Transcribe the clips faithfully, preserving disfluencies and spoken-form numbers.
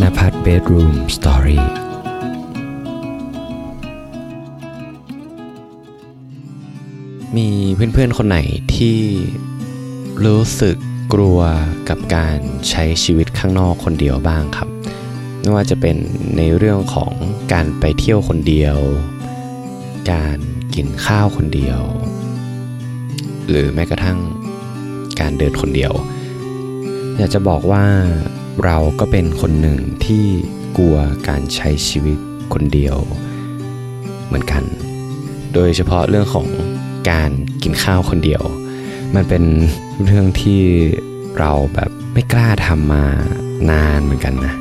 ณภัทร Bedroom Storyมีเพื่อนๆคนไหนที่รู้สึกกลัวกับการใช้ชีวิตข้างนอกคนเดียวบ้างครับไม่ว่าจะเป็นในเรื่องของการไปเที่ยวคนเดียวการกินข้าวคนเดียวหรือแม้กระทั่งการเดินคนเดียวอยากจะบอกว่าเราก็เป็นคนหนึ่งที่กลัวการใช้ชีวิตคนเดียวเหมือนกันโดยเฉพาะเรื่องของการกินข้าวคนเดียวมันเป็นเรื่องที่เราแบบไม่กล้าทำมานานเหมือนกันนะ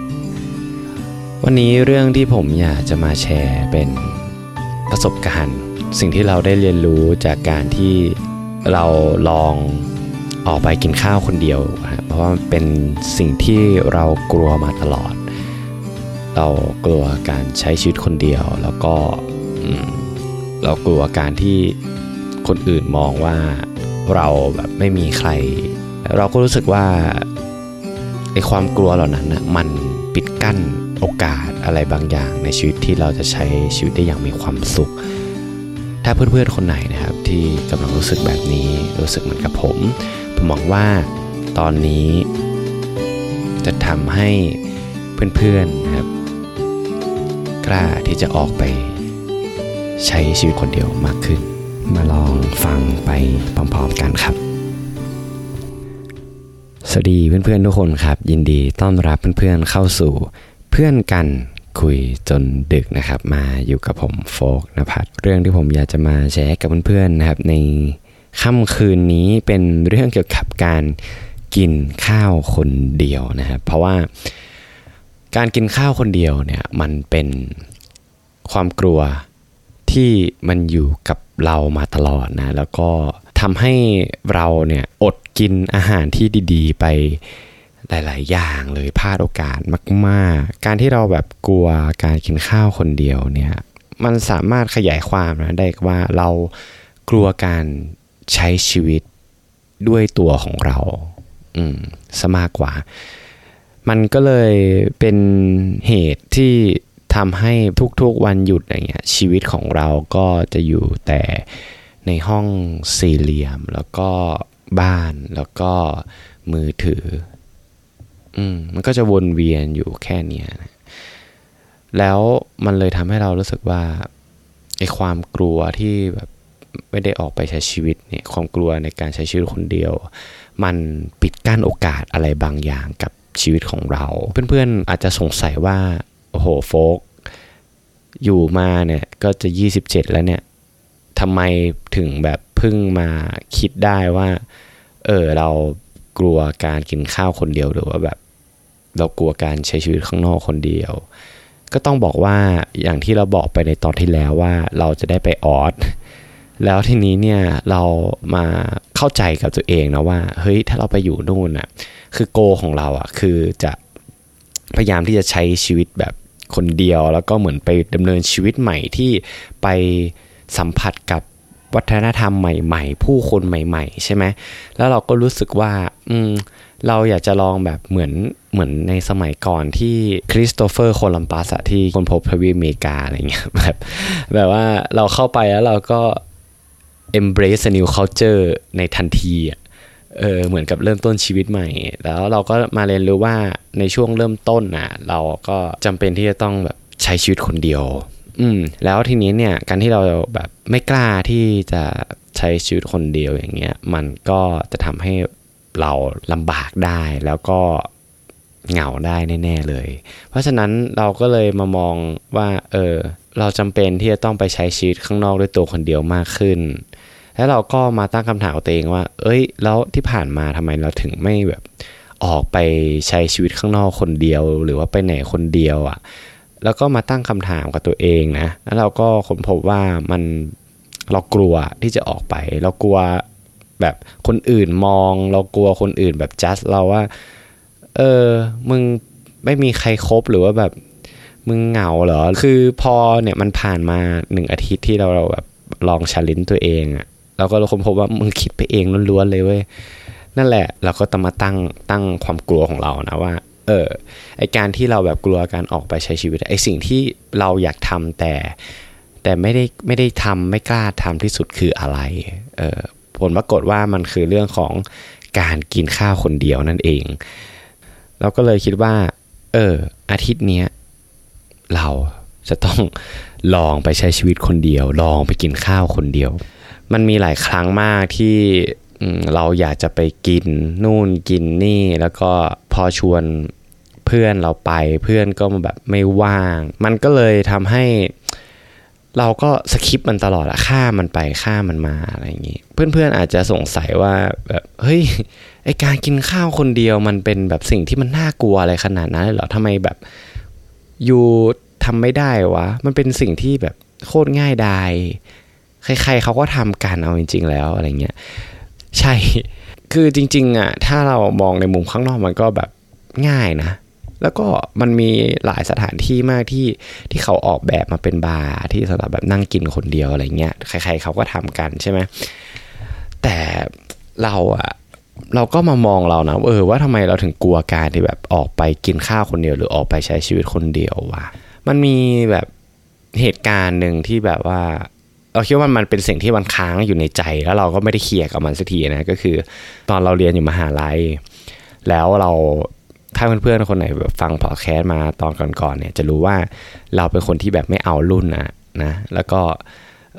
วันนี้เรื่องที่ผมอยากจะมาแชร์เป็นประสบการณ์สิ่งที่เราได้เรียนรู้จากการที่เราลองออกไปกินข้าวคนเดียวนะเพราะว่ามันเป็นสิ่งที่เรากลัวมาตลอดเรากลัวการใช้ชีวิตคนเดียวแล้วก็เรากลัวการที่คนอื่นมองว่าเราแบบไม่มีใครเราก็รู้สึกว่าไอ้ความกลัวเหล่านั้นนะมันปิดกั้นโอกาสอะไรบางอย่างในชีวิตที่เราจะใช้ชีวิตได้อย่างมีความสุขถ้าเพื่อนๆคนไหนนะครับที่กำลังรู้สึกแบบนี้รู้สึกเหมือนกับผมผมหวังว่าตอนนี้จะทำให้เพื่อนๆนะครับกล้าที่จะออกไปใช้ชีวิตคนเดียวมากขึ้นมาลองฟังไปพร้อมๆกันครับสวัสดีเพื่อนๆทุกคนครับยินดีต้อนรับเพื่อนๆเข้าสู่เพื่อนกันคุยจนดึกนะครับมาอยู่กับผมโฟกณภัทรเรื่องที่ผมอยากจะมาแชร์กับเพื่อนๆนะครับในค่ำคืนนี้เป็นเรื่องเกี่ยวกับการกินข้าวคนเดียวนะครับเพราะว่าการกินข้าวคนเดียวเนี่ยมันเป็นความกลัวที่มันอยู่กับเรามาตลอดนะแล้วก็ทำให้เราเนี่ยอดกินอาหารที่ดีๆไปหลายๆอย่างเลยพลาดโอกาสมากๆการที่เราแบบกลัวการกินข้าวคนเดียวเนี่ยมันสามารถขยายความนะได้ว่าเรากลัวการใช้ชีวิตด้วยตัวของเราอืมซะมากกว่ามันก็เลยเป็นเหตุที่ทำให้ทุกๆวันหยุดอย่างเงี้ยชีวิตของเราก็จะอยู่แต่ในห้องสี่เหลี่ยมแล้วก็บ้านแล้วก็มือถืออืมมันก็จะวนเวียนอยู่แค่เนี้ยนะแล้วมันเลยทำให้เรารู้สึกว่าไอ้ความกลัวที่แบบไม่ได้ออกไปใช้ชีวิตเนี่ยความกลัวในการใช้ชีวิตคนเดียวมันปิดกั้นโอกาสอะไรบางอย่างกับชีวิตของเราเพื่อนๆอาจจะสงสัยว่าโอ้โหโฟกอยู่มาเนี่ยก็จะยี่สิบเจ็ดแล้วเนี่ยทำไมถึงแบบเพิ่งมาคิดได้ว่าเออเรากลัวการกินข้าวคนเดียวหรือว่าแบบเรากลัวการใช้ชีวิตข้างนอกคนเดียวก็ต้องบอกว่าอย่างที่เราบอกไปในตอนที่แล้วว่าเราจะได้ไปออดแล้วทีนี้เนี่ยเรามาเข้าใจกับตัวเองนะว่าเฮ้ยถ้าเราไปอยู่นู่นน่ะคือโกของเราอ่ะคือจะพยายามที่จะใช้ชีวิตแบบคนเดียวแล้วก็เหมือนไปดำเนินชีวิตใหม่ที่ไปสัมผัสกับวัฒนธรรมใหม่ๆผู้คนใหม่ๆใช่ไหมแล้วเราก็รู้สึกว่าอืมเราอยากจะลองแบบเหมือนเหมือนในสมัยก่อนที่คริสโตเฟอร์โคลัมบัสอะที่คนพบทวีปอเมริกาอะไรเงี้ยแบบแบบว่าเราเข้าไปแล้วเราก็ embrace a new culture ในทันทีเออเหมือนกับเริ่มต้นชีวิตใหม่แล้วเราก็มาเรียนรู้ว่าในช่วงเริ่มต้นน่ะเราก็จำเป็นที่จะต้องแบบใช้ชีวิตคนเดียวอืมแล้วทีนี้เนี่ยการที่เราแบบไม่กล้าที่จะใช้ชีวิตคนเดียวอย่างเงี้ยมันก็จะทำให้เราลำบากได้แล้วก็เหงาได้แน่ๆเลยเพราะฉะนั้นเราก็เลยมามองว่าเออเราจำเป็นที่จะต้องไปใช้ชีวิตข้างนอกด้วยตัวคนเดียวมากขึ้นแล้วเราก็มาตั้งคำถามตัวเองว่าเอ้ยแล้วที่ผ่านมาทำไมเราถึงไม่แบบออกไปใช้ชีวิตข้างนอกคนเดียวหรือว่าไปไหนคนเดียวอ่ะแล้วก็มาตั้งคำถามกับตัวเองนะแล้วเราก็ค้นพบว่ามันเรากลัวที่จะออกไปเรากลัวแบบคนอื่นมองเรากลัวคนอื่นแบบ judge เราว่าเออมึงไม่มีใครคบหรือว่าแบบมึงเหงาเหรอคือพอเนี่ยมันผ่านมาหนึ่งอาทิตย์ที่เราเราแบบลอง challenge ตัวเองอะเราก็ค้นพบว่ามึงคิดไปเองล้วนๆเลยเว้ยนั่นแหละเราก็ต้องมาตั้งตั้งความกลัวของเรานะว่าเอ ออไอการที่เราแบบกลัวการออกไปใช้ชีวิตไอสิ่งที่เราอยากทำแต่แต่ไม่ได้ไม่ได้ทำไม่กล้าทำที่สุดคืออะไรเออผลปรากฏว่ามันคือเรื่องของการกินข้าวคนเดียวนั่นเองเราก็เลยคิดว่าเอออาทิตย์นี้เราจะต้องลองไปใช้ชีวิตคนเดียวลองไปกินข้าวคนเดียวมันมีหลายครั้งมากที่เราอยากจะไปกินนู่นกินนี่แล้วก็พอชวนเพื่อนเราไปเพื่อนก็แบบไม่ว่างมันก็เลยทำให้เราก็สคิปมันตลอดอะข้ามมันไปข้ามมันมาอะไรอย่างงี้เพื่อนๆอาจจะสงสัยว่าแบบเฮ้ยไอ้การกินข้าวคนเดียวมันเป็นแบบสิ่งที่มันน่ากลัวอะไรขนาดนั้นเหรอทำไมแบบอยู่ทำไม่ได้วะมันเป็นสิ่งที่แบบโคตรง่ายดายใครๆเขาก็ทำกันเอาจริงๆแล้วอะไรเงี้ยใช่คือจริงๆอะถ้าเรามองในมุมข้างนอกมันก็แบบง่ายนะแล้วก็มันมีหลายสถานที่มากที่ที่เขาออกแบบมาเป็นบาร์ที่สำหรับแบบนั่งกินคนเดียวอะไรเงี้ยใครๆเขาก็ทำกันใช่ไหมแต่เราอะเราก็มามองเรานะเออว่าทำไมเราถึงกลัวการที่แบบออกไปกินข้าวคนเดียวหรือออกไปใช้ชีวิตคนเดียววะมันมีแบบเหตุการณ์หนึ่งที่แบบว่าเราคิดว่ามันเป็นสิ่งที่มันค้างอยู่ในใจแล้วเราก็ไม่ได้เคลียร์กับมันสักทีนะก็คือตอนเราเรียนอยู่มหาลัยแล้วเราถ้าเพื่อนๆคนไหนแบบฟังพอดแคสต์มาตอนก่อนๆเนี่ยจะรู้ว่าเราเป็นคนที่แบบไม่เอารุ่นนะนะแล้วก็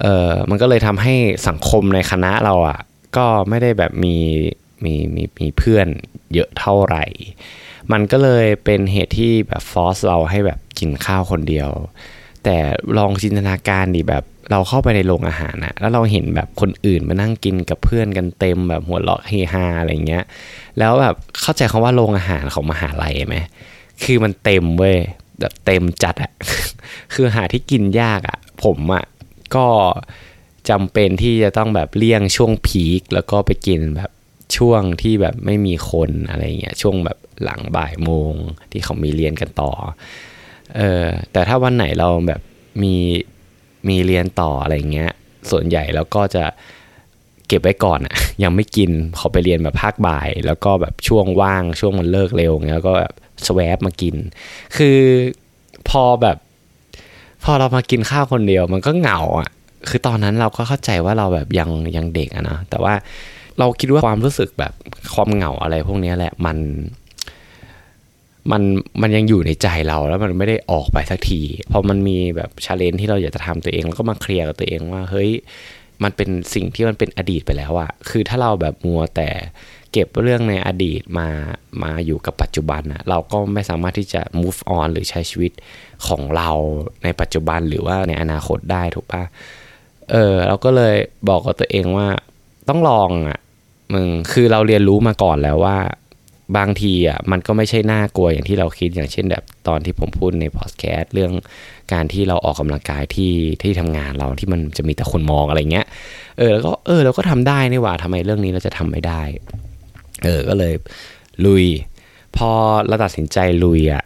เออมันก็เลยทำให้สังคมในคณะเราอ่ะก็ไม่ได้แบบมีมีมีมีเพื่อนเยอะเท่าไหร่มันก็เลยเป็นเหตุที่แบบฟอร์สเราให้แบบกินข้าวคนเดียวแต่ลองจินตนาการดิแบบเราเข้าไปในโรงอาหารนะแล้วเราเห็นแบบคนอื่นมานั่งกินกับเพื่อนกันเต็มแบบหัวเราะเฮฮาอะไรเงี้ยแล้วแบบเข้าใจคำว่าโรงอาหารของมหาลัยไหมคือมันเต็มเว้ยแบบเต็มจัดอะ คือหาที่กินยากอะผมอะก็จำเป็นที่จะต้องแบบเลี่ยงช่วงพีคแล้วก็ไปกินแบบช่วงที่แบบไม่มีคนอะไรเงี้ยช่วงแบบหลังบ่ายโมงที่เขามีเรียนกันต่อเออแต่ถ้าวันไหนเราแบบมีมีเรียนต่ออะไรเงี้ยส่วนใหญ่แล้วก็จะเก็บไว้ก่อนอะยังไม่กินขอไปเรียนแบบภาคบ่ายแล้วก็แบบช่วงว่างช่วงมันเลิกเร็วเงี้ยแล้วก็แบบสแวปมากินคือพอแบบพอเรามากินข้าวคนเดียวมันก็เหงาอะคือตอนนั้นเราก็เข้าใจว่าเราแบบยังยังเด็กอะนะแต่ว่าเราคิดว่าความรู้สึกแบบความเหงาอะไรพวกนี้แหละมันมันมันยังอยู่ในใจเราแล้วมันไม่ได้ออกไปสักทีพอมันมีแบบชาเลนจ์ที่เราอยากจะทำตัวเองแล้วก็มาเคลียร์กับตัวเองว่าเฮ้ยมันเป็นสิ่งที่มันเป็นอดีตไปแล้วอะคือถ้าเราแบบมัวแต่เก็บเรื่องในอดีตมามาอยู่กับปัจจุบันอะเราก็ไม่สามารถที่จะ move on หรือใช้ชีวิตของเราในปัจจุบันหรือว่าในอนาคตได้ถูกป่ะเออเราก็เลยบอกกับตัวเองว่าต้องลองอะมึงคือเราเรียนรู้มาก่อนแล้วว่าบางทีอ่ะมันก็ไม่ใช่น่ากลัวอย่างที่เราคิดอย่างเช่นแบบตอนที่ผมพูดในพอดแคสต์เรื่องการที่เราออกกำลังกายที่ที่ทำงานเราที่มันจะมีแต่คนมองอะไรเงี้ยเออแล้วก็เออเราก็ทำได้นี่หว่าทำไมเรื่องนี้เราจะทำไม่ได้เออก็เลยลุยพอเราตัดสินใจลุยอ่ะ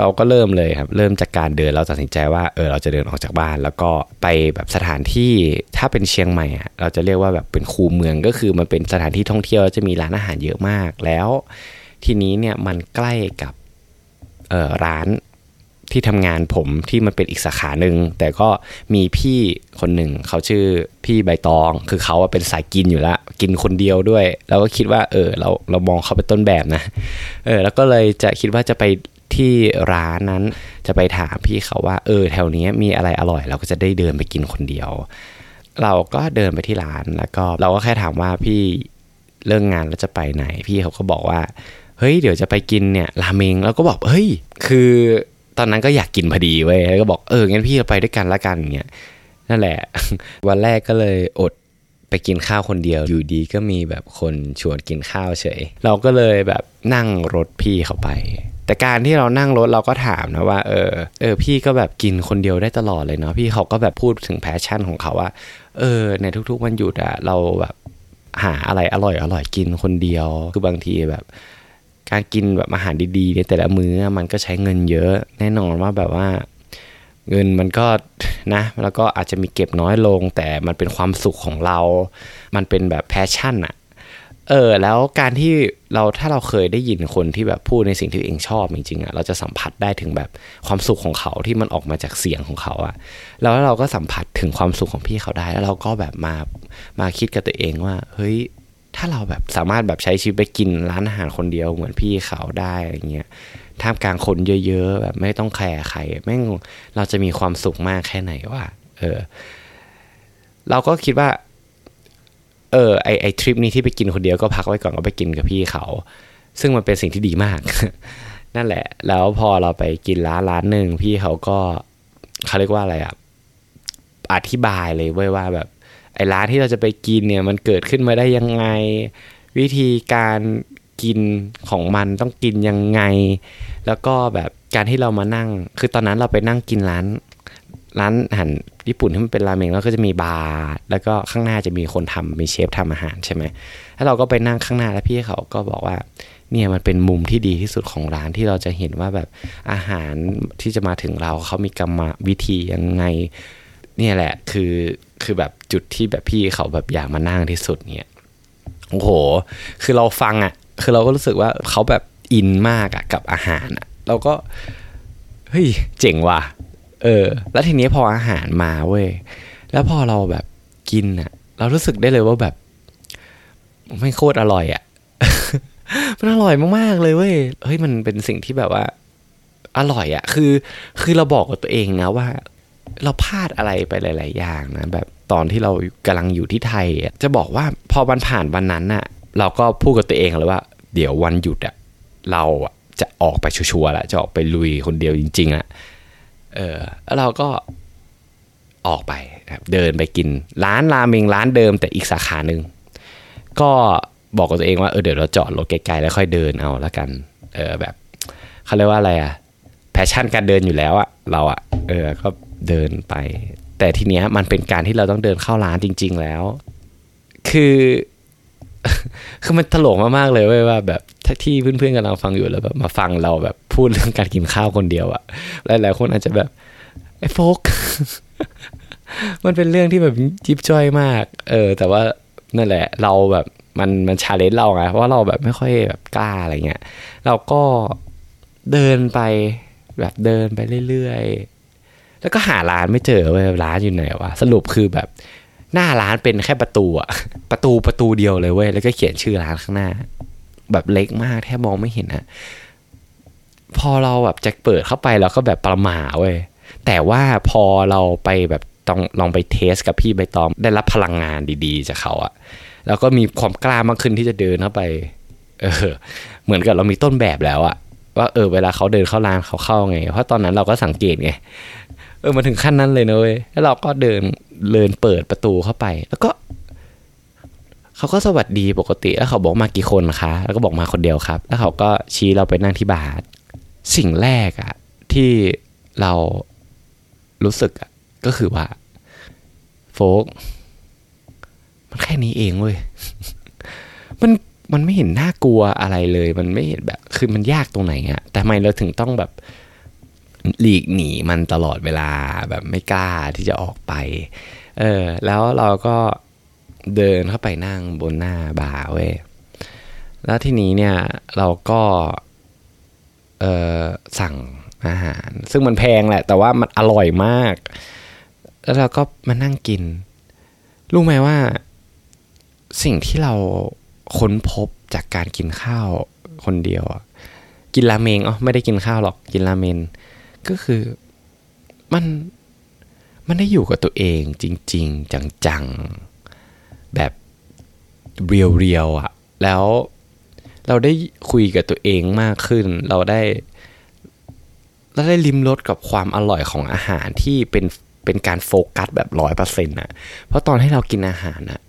เราก็เริ่มเลยครับเริ่มจากการเดินเราตัดสินใจว่าเออเราจะเดินออกจากบ้านแล้วก็ไปแบบสถานที่ถ้าเป็นเชียงใหม่อะเราจะเรียกว่าแบบเป็นคูเมืองก็คือมันเป็นสถานที่ท่องเที่ยวจะมีร้านอาหารเยอะมากแล้วทีนี้เนี่ยมันใกล้กับเอ่อร้านที่ทำงานผมที่มันเป็นอีกสาขาหนึ่งแต่ก็มีพี่คนหนึ่งเขาชื่อพี่ใบตองคือเขาเป็นสายกินอยู่แล้วกินคนเดียวด้วยเราก็คิดว่าเออเราเรามองเขาเป็นต้นแบบนะเออแล้วก็เลยจะคิดว่าจะไปที่ร้านนั้นจะไปถามพี่เขาว่าเออแถวนี้มีอะไรอร่อยเราก็จะได้เดินไปกินคนเดียวเราก็เดินไปที่ร้านแล้วก็เราก็แค่ถามว่าพี่เลิกงานแล้วจะไปไหนพี่เขาก็บอกว่าเฮ้ยเดี๋ยวจะไปกินเนี่ยราเมงแล้วก็บอกเฮ้ยคือตอนนั้นก็อยากกินพอดีเว้ยแล้วก็บอกเอองั้นพี่เราไปด้วยกันละกันเงี้ยนั่นแหละวันแรกก็เลยอดไปกินข้าวคนเดียวอยู่ดีก็มีแบบคนชวนกินข้าวเฉยเราก็เลยแบบนั่งรถพี่เขาไปแต่การที่เรานั่งรถเราก็ถามนะว่าเออเออพี่ก็แบบกินคนเดียวได้ตลอดเลยเนาะพี่เขาก็แบบพูดถึงแพชชั่นของเขาว่าเออในทุกๆวันหยุดอะเราแบบหาอะไรอร่อยอร่อยกินคนเดียวคือบางทีแบบการกินแบบอาหารดีๆในแต่ละมื้อมันก็ใช้เงินเยอะแน่นอนว่าแบบว่าเงินมันก็นะแล้วก็อาจจะมีเก็บน้อยลงแต่มันเป็นความสุขของเรามันเป็นแบบแพชชั่นอะ เออแล้วการที่เราถ้าเราเคยได้ยินคนที่แบบพูดในสิ่งที่เองชอบจริงๆอ่ะเราจะสัมผัสได้ถึงแบบความสุขของเขาที่มันออกมาจากเสียงของเขาอ่ะแล้วเราก็สัมผัสถึงความสุขของพี่เขาได้แล้วเราก็แบบมามาคิดกับตัวเองว่าเฮ้ยถ้าเราแบบสามารถแบบใช้ชีวิตไปกินร้านอาหารคนเดียวเหมือนพี่เขาได้อะไรเงี้ยท่ามกลางคนเยอะๆแบบไม่ต้องแคร์ใครแม่งเราจะมีความสุขมากแค่ไหนวะเออเราก็คิดว่าเออไอไอทริปนี้ที่ไปกินคนเดียวก็พักไว้ก่อนก็ไปกินกับพี่เขาซึ่งมันเป็นสิ่งที่ดีมาก นั่นแหละแล้วพอเราไปกินร้านร้านนึงพี่เขาก็เขาเรียกว่าอะไรอ่ะอธิบายเลยเว้ยว่าแบบไอร้านที่เราจะไปกินเนี่ยมันเกิดขึ้นมาได้ยังไงวิธีการกินของมันต้องกินยังไงแล้วก็แบบการที่เรามานั่งคือตอนนั้นเราไปนั่งกินร้านร้านอาหารญี่ปุ่นที่มันเป็นราเมงแล้วก็จะมีบาร์แล้วก็ข้างหน้าจะมีคนทำมีเชฟทำอาหารใช่ไหมแล้วเราก็ไปนั่งข้างหน้าแล้วพี่เขาก็บอกว่าเนี่ยมันเป็นมุมที่ดีที่สุดของร้านที่เราจะเห็นว่าแบบอาหารที่จะมาถึงเราเขามีกรรมวิธียังไงเนี่ยแหละคือคือแบบจุดที่แบบพี่เขาแบบอยากมานั่งที่สุดเนี่ยโอ้โหคือเราฟังอ่ะคือเราก็รู้สึกว่าเขาแบบอินมากอ่ะกับอาหารอ่ะเราก็เฮ้ยเจ๋งว่ะเออแล้วทีนี้พออาหารมาเว้ยแล้วพอเราแบบกินอ่ะเรารู้สึกได้เลยว่าแบบไม่โคตรอร่อยอ่ะ มันอร่อยมากๆเลยเว้ยเฮ้ยมันเป็นสิ่งที่แบบว่าอร่อยอ่ะคือคือเราบอกกับตัวเองนะว่าเราพลาดอะไรไปหลายๆอย่างนะแบบตอนที่เรากำลังอยู่ที่ไทยจะบอกว่าพอวันผ่านวันนั้นน่ะเราก็พูดกับตัวเองเลยว่าเดี๋ยววันหยุดอ่ะเราอ่ะจะออกไปชัวร์ๆละจะออกไปลุยคนเดียวจริงๆละเออแล้วเราก็ออกไปครับเดินไปกินร้านราเมงร้านเดิมแต่อีกสาขาหนึ่งก็บอกกับตัวเองว่าเออเดี๋ยวเราจอดรถไกลๆแล้วค่อยเดินเอาละกันเออแบบเขาเรียกว่าอะไรอ่ะแพชชั่นการเดินอยู่แล้วอ่ะเราอ่ะเออก็เดินไปแต่ทีเนี้ยมันเป็นการที่เราต้องเดินเข้าร้านจริงๆแล้วคือคือมันตลกมากๆเลยเว้ยว่าแบบที่เพื่อนๆกำลังฟังอยู่แล้วแบบมาฟังเราแบบพูดเรื่องการกินข้าวคนเดียวอะหลายๆคนอาจจะแบบไอ้โฟก มันเป็นเรื่องที่แบบจิ๊บจ้อยมากเออแต่ว่านั่นแหละเราแบบมันมันชาเลนจ์เราไงเพราะเราแบบไม่ค่อยแบบกล้าอะไรเงี้ยเราก็เดินไปแบบเดินไปเรื่อยๆแล้วก็หาร้านไม่เจอเว้ยร้านอยู่ไหนวะสรุปคือแบบหน้าร้านเป็นแค่ประตูอะประตูประตูเดียวเลยเว้ยแล้วก็เขียนชื่อร้านข้างหน้าแบบเล็กมากแทบมองไม่เห็นอะพอเราแบบจะเปิดเข้าไปเราก็แบบประหม่าเว้ยแต่ว่าพอเราไปแบบต้องลองไปเทสกับพี่ใบตองได้รับพลังงานดีๆจากเขาอะแล้วก็มีความกล้ามากขึ้นที่จะเดินเข้าไปเออเหมือนกับเรามีต้นแบบแล้วอะว่าเออเวลาเขาเดินเข้าร้านเขาเข้าไงเพราะตอนนั้นเราก็สังเกตไงเออมาถึงขั้นนั้นเลยนะเว้ยแล้วเราก็เดินเดินเปิดประตูเข้าไปแล้วก็เขาก็สวัสดีปกติแล้วเขาบอกมากี่คนคะแล้วก็บอกมาคนเดียวครับแล้วเขาก็ชี้เราไปนั่งที่บาร์สิ่งแรกอะที่เรารู้สึกอะก็คือว่าโฟกมันแค่นี้เองเว้ย มันมันไม่เห็นน่ากลัวอะไรเลยมันไม่เห็นแบบคือมันยากตรงไหนอะแต่ทำไมเราถึงต้องแบบหลีกหนีมันตลอดเวลาแบบไม่กล้าที่จะออกไปเออแล้วเราก็เดินเข้าไปนั่งบนหน้าบาร์เว้ยแล้วทีนี้เนี่ยเราก็เอ่อสั่งอาหารซึ่งมันแพงแหละแต่ว่ามันอร่อยมากแล้วเราก็มานั่งกินรู้ไหมว่าสิ่งที่เราค้นพบจากการกินข้าวคนเดียวกินราเมงอ๋อไม่ได้กินข้าวหรอกกินราเมนก็คือมันมันได้อยู่กับตัวเองจริงๆจังๆแบบเรียวๆอ่ะแล้วเราได้คุยกับตัวเองมากขึ้นเราได้เราได้ลิ้มรสกับความอร่อยของอาหารที่เป็นเป็นการโฟกัสแบบ ร้อยเปอร์เซ็นต์ น่ะเพราะตอนให้เรากินอาหารน่ะ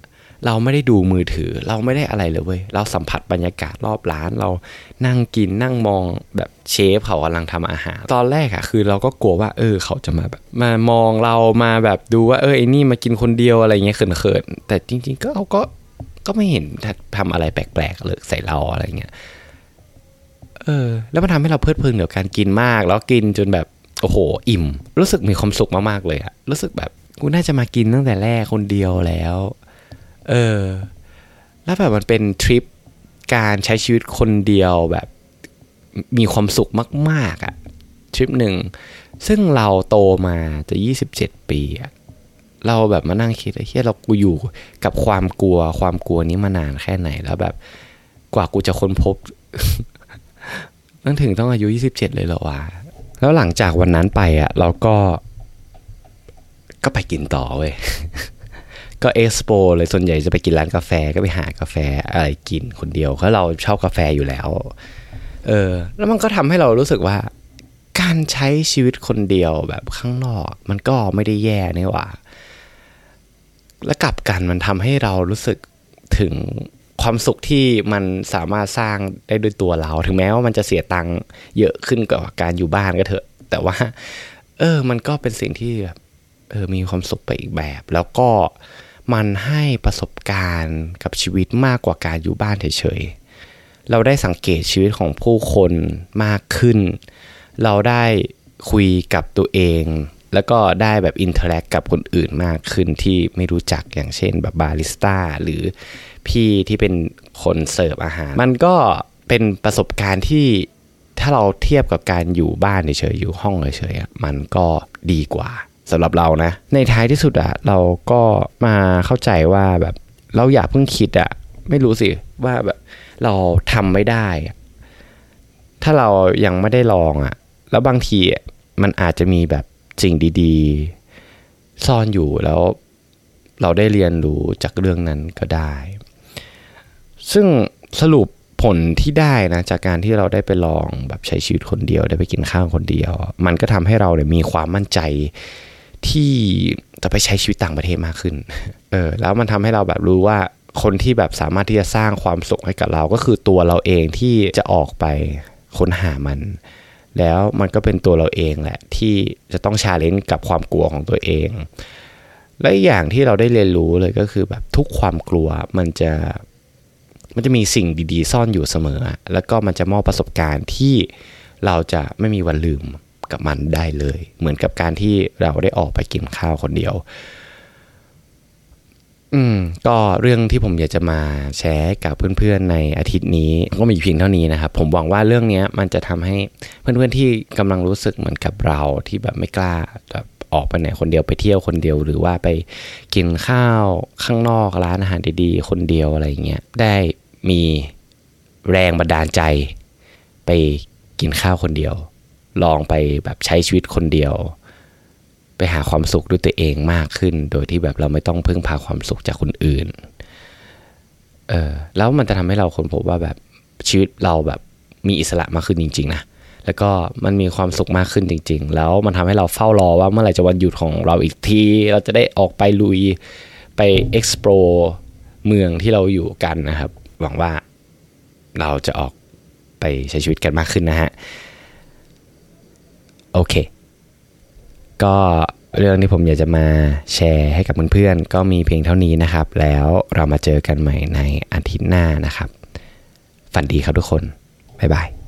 เราไม่ได้ดูมือถือเราไม่ได้อะไรเลยเว้ยเราสัมผัสบรรยากาศรอบร้านเรานั่งกินนั่งมองแบบเชฟเขากำลังทำอาหารตอนแรกอะคือเราก็กลัวว่าเออเขาจะมาแบบมามองเรามาแบบดูว่าเออไอ้นี่มากินคนเดียวอะไรเงี้ยเขินๆแต่จริงๆก็เขาก็ก็ไม่เห็นทำอะไรแปลกๆเลยใส่เราอะไรเงี้ยเออแล้วมันทำให้เราเพลิดเพลินกับการกินมากแล้วกินจนแบบโอ้โหอิ่มรู้สึกมีความสุขมากๆเลยอะรู้สึกแบบกูน่าจะมากินตั้งแต่แรกคนเดียวแล้วเออ แล้วแบบมันเป็นทริปการใช้ชีวิตคนเดียวแบบมีความสุขมากๆอ่ะทริปหนึ่งซึ่งเราโตมาจะยี่สิบเจ็ดปีอ่ะเราแบบมานั่งคิดไอ้เหี้ยเรากูอยู่กับความกลัวความกลัวนี้มานานแค่ไหนแล้วแบบกว่ากูจะค้นพบนั่นถึงต้องอายุยี่สิบเจ็ดเลยเหรอวะแล้วหลังจากวันนั้นไปอ่ะเราก็ก็ไปกินต่อเว้ย ก็เอ็กซ์โปเลยส่วนใหญ่จะไปกินร้านกาแฟก็ไปหากาแฟอะไรกินคนเดียวเพราะเราชอบกาแฟอยู่แล้วเออแล้วมันก็ทำให้เรารู้สึกว่าการใช้ชีวิตคนเดียวแบบข้างนอกมันก็ไม่ได้แย่นี่หว่าและกลับกันมันทำให้เรารู้สึกถึงความสุขที่มันสามารถสร้างได้ด้วยตัวเราถึงแม้ว่ามันจะเสียตังค์เยอะขึ้นกว่าการอยู่บ้านก็เถอะแต่ว่าเออมันก็เป็นสิ่งที่แบบเออมีความสุขไปอีกแบบแล้วก็มันให้ประสบการณ์กับชีวิตมากกว่าการอยู่บ้านเฉยๆเราได้สังเกตชีวิตของผู้คนมากขึ้นเราได้คุยกับตัวเองแล้วก็ได้แบบอินเทอร์แอคกับคนอื่นมากขึ้นที่ไม่รู้จักอย่างเช่นแบบบาริสต้าหรือพี่ที่เป็นคนเสิร์ฟอาหารมันก็เป็นประสบการณ์ที่ถ้าเราเทียบกับการอยู่บ้านเฉยๆอยู่ห้องเฉยๆมันก็ดีกว่าสำหรับเรานะในท้ายที่สุดอะเราก็มาเข้าใจว่าแบบเราอย่าเพิ่งคิดอะไม่รู้สิว่าแบบเราทำไม่ได้ถ้าเรายังไม่ได้ลองอะแล้วบางทีมันอาจจะมีแบบสิ่งดีๆซ่อนอยู่แล้วเราได้เรียนรู้จากเรื่องนั้นก็ได้ซึ่งสรุปผลที่ได้นะจากการที่เราได้ไปลองแบบใช้ชีวิตคนเดียวได้ไปกินข้าวคนเดียวมันก็ทำให้เราเนี่ยมีความมั่นใจที่จะไปใช้ชีวิตต่างประเทศมากขึ้นเออแล้วมันทำให้เราแบบรู้ว่าคนที่แบบสามารถที่จะสร้างความสุขให้กับเราก็คือตัวเราเองที่จะออกไปค้นหามันแล้วมันก็เป็นตัวเราเองแหละที่จะต้อง challenge กับความกลัวของตัวเองและอีกอย่างที่เราได้เรียนรู้เลยก็คือแบบทุกความกลัวมันจะมันจะมีสิ่งดีๆซ่อนอยู่เสมอแล้วก็มันจะมอบประสบการณ์ที่เราจะไม่มีวันลืมกับมันได้เลยเหมือนกับการที่เราได้ออกไปกินข้าวคนเดียวอืมก็เรื่องที่ผมอยากจะมาแชร์กับเพื่อนๆในอาทิตย์นี้ก็มีเพียงเท่านี้นะครับผมหวังว่าเรื่องนี้มันจะทำให้เพื่อนๆที่กำลังรู้สึกเหมือนกับเราที่แบบไม่กล้าแบบออกไปไหนคนเดียวไปเที่ยวคนเดียวหรือว่าไปกินข้าวข้างนอกร้านอาหารดีๆคนเดียวอะไรเงี้ยได้มีแรงบันดาลใจไปกินข้าวคนเดียวลองไปแบบใช้ชีวิตคนเดียวไปหาความสุขด้วยตัวเองมากขึ้นโดยที่แบบเราไม่ต้องพึ่งพาความสุขจากคนอื่นเออแล้วมันจะทำให้เราค้นพบว่าแบบชีวิตเราแบบมีอิสระมากขึ้นจริงๆนะแล้วก็มันมีความสุขมากขึ้นจริงๆแล้วมันทำให้เราเฝ้ารอว่าเมื่อไหร่จะวันหยุดของเราอีกทีเราจะได้ออกไปลุยไป explore เมืองที่เราอยู่กันนะครับหวังว่าเราจะออกไปใช้ชีวิตกันมากขึ้นนะฮะโอเคก็เรื่องที่ผมอยากจะมาแชร์ให้กับเพื่อนๆก็มีเพียงเท่านี้นะครับแล้วเรามาเจอกันใหม่ในอาทิตย์หน้านะครับฝันดีครับทุกคนบ๊ายบาย